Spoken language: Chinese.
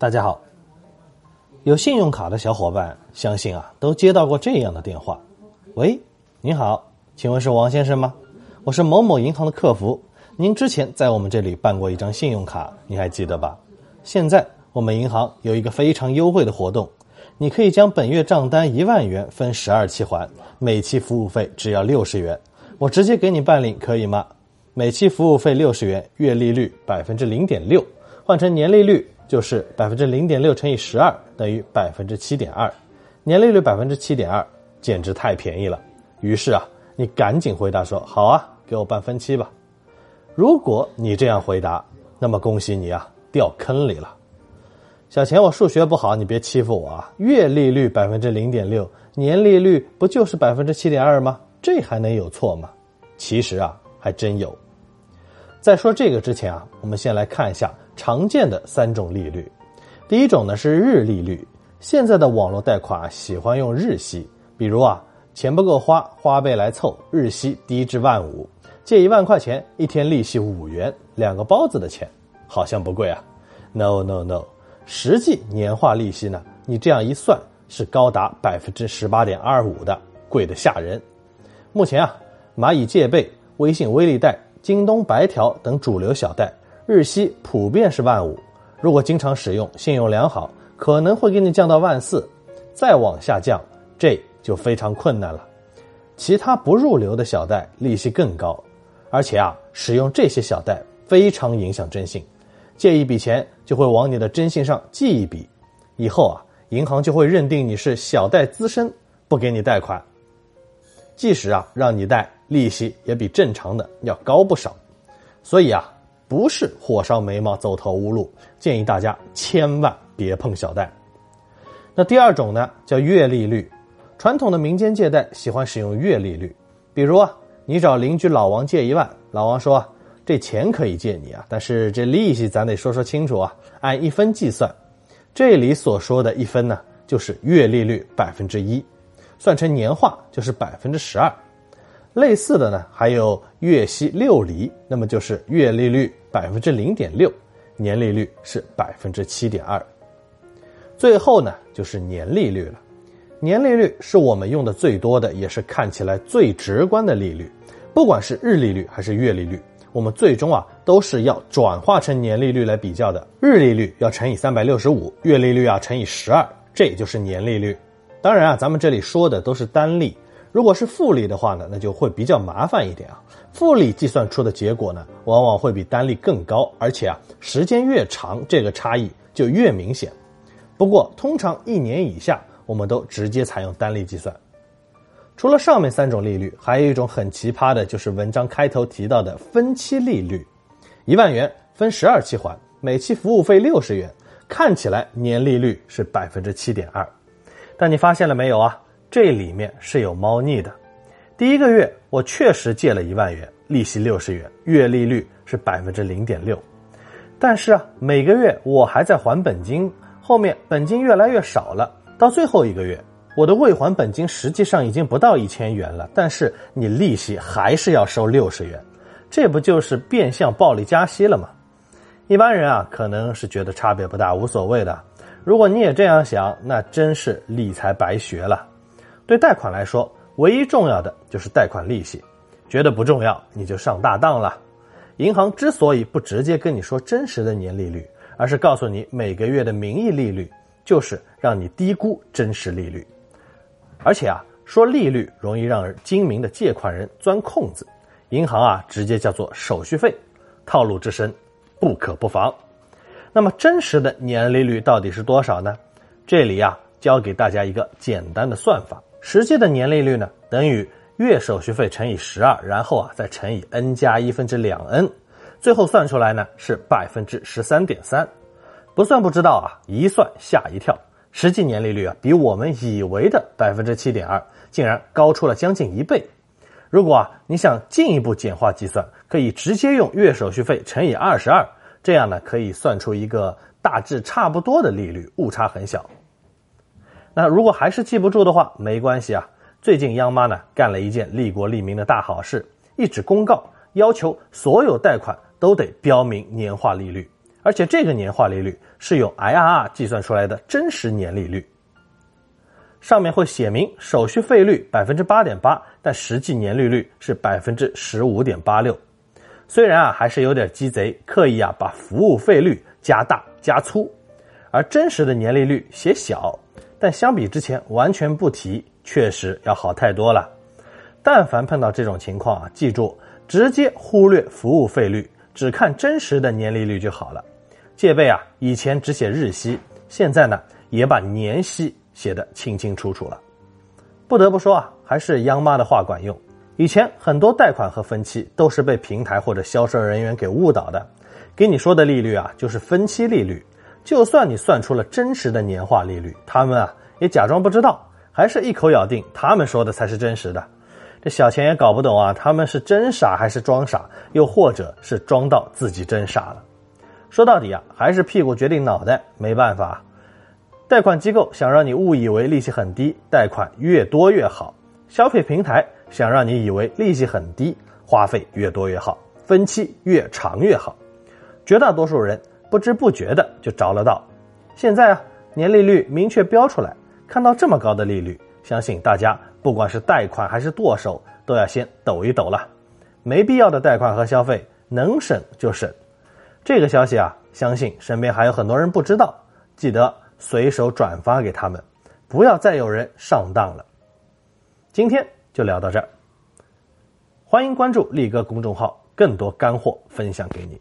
大家好，有信用卡的小伙伴相信啊都接到过这样的电话。喂，您好，请问是王先生吗？我是某某银行的客服，您之前在我们这里办过一张信用卡，你还记得吧？现在我们银行有一个非常优惠的活动，你可以将本月账单1万元分12期还，每期服务费只要60元，我直接给你办理可以吗？每期服务费60元，月利率 0.6%， 换成年利率就是0.6% 乘以12等于 7.2%， 年利率 7.2%， 简直太便宜了。于是啊，你赶紧回答说好啊，给我办分期吧。如果你这样回答，那么恭喜你啊，掉坑里了。小钱，我数学不好，你别欺负我啊。月利率 0.6%， 年利率不就是 7.2% 吗？这还能有错吗？其实啊，还真有。在说这个之前啊，我们先来看一下常见的3种利率。第一种呢是日利率，现在的网络贷款喜欢用日息，比如啊钱不够花，花呗来凑，日息低至15000，借1万块钱1天利息5元，2个包子的钱，好像不贵啊。No， 实际年化利息呢，你这样一算是高达 18.25% 的，贵得吓人。目前啊，蚂蚁借呗、微信微利贷、京东白条等主流小贷日息普遍是15000，如果经常使用，信用良好，可能会给你降到14000，再往下降这就非常困难了。其他不入流的小贷利息更高，而且啊，使用这些小贷非常影响征信，借一笔钱就会往你的征信上记一笔，以后啊，银行就会认定你是小贷滋生，不给你贷款，即使啊让你贷，利息也比正常的要高不少。所以啊，不是火烧眉毛走投无路，建议大家千万别碰小贷。那第二种呢叫月利率，传统的民间借贷喜欢使用月利率，比如啊，你找邻居老王借1万，老王说啊，这钱可以借你啊，但是这利息咱得说清楚啊，按1分计算。这里所说的1分呢，就是月利率 1%， 算成年化就是 12%。 类似的呢还有月息6厘，那么就是月利率 0.6%， 年利率是 7.2%。 最后呢就是年利率了，年利率是我们用的最多的，也是看起来最直观的利率，不管是日利率还是月利率，我们最终啊都是要转化成年利率来比较的，日利率要乘以365，月利率啊乘以12，这就是年利率。当然啊，咱们这里说的都是单利，如果是复利的话呢，那就会比较麻烦一点啊。复利计算出的结果呢，往往会比单利更高，而且啊，时间越长，这个差异就越明显。不过，通常1年以下，我们都直接采用单利计算。除了上面3种利率，还有一种很奇葩的，就是文章开头提到的分期利率，1万元分12期还，每期服务费60元，看起来年利率是 7.2%， 但你发现了没有啊？这里面是有猫腻的。第一个月我确实借了1万元，利息60元，月利率是 0.6%， 但是啊，每个月我还在还本金，后面本金越来越少了，到最后一个月我的未还本金实际上已经不到1000元了，但是你利息还是要收60元，这不就是变相暴力加息了吗？一般人啊可能是觉得差别不大，无所谓的，如果你也这样想，那真是理财白学了。对贷款来说，唯一重要的就是贷款利息，觉得不重要你就上大当了。银行之所以不直接跟你说真实的年利率，而是告诉你每个月的名义利率，就是让你低估真实利率。而且啊，说利率容易让精明的借款人钻空子，银行啊直接叫做手续费，套路之深，不可不防。那么真实的年利率到底是多少呢？这里啊教给大家一个简单的算法。实际的年利率呢等于月手续费乘以12，然后啊再乘以 n+1/2n， 最后算出来呢是 13.3%。 不算不知道啊，一算吓一跳，实际年利率啊比我们以为的 7.2% 竟然高出了将近1倍。如果啊你想进一步简化计算，可以直接用月手续费乘以22，这样呢可以算出一个大致差不多的利率，误差很小。那如果还是记不住的话，没关系啊，最近央妈呢干了一件利国利民的大好事，一纸公告要求所有贷款都得标明年化利率，而且这个年化利率是由 IRR 计算出来的真实年利率。上面会写明手续费率 8.8%， 但实际年利率是 15.86%。虽然还是有点鸡贼，刻意把服务费率加大加粗，而真实的年利率写小，但相比之前完全不提，确实要好太多了。但凡碰到这种情况，记住直接忽略服务费率，只看真实的年利率就好了。借呗以前只写日息，现在呢也把年息写得清清楚楚了。不得不说还是央妈的话管用。以前很多贷款和分期都是被平台或者销售人员给误导的，给你说的利率就是分期利率，就算你算出了真实的年化利率，他们也假装不知道，还是一口咬定他们说的才是真实的。这小钱也搞不懂他们是真傻还是装傻，又或者是装到自己真傻了。说到底还是屁股决定脑袋，没办法。贷款机构想让你误以为利息很低，贷款越多越好；消费平台想让你以为利息很低，花费越多越好，分期越长越好。绝大多数人不知不觉的就着了道。现在年利率明确标出来，看到这么高的利率，相信大家不管是贷款还是剁手都要先抖一抖了。没必要的贷款和消费能省就省。这个消息相信身边还有很多人不知道，记得随手转发给他们，不要再有人上当了。今天就聊到这儿，欢迎关注力哥公众号，更多干货分享给你。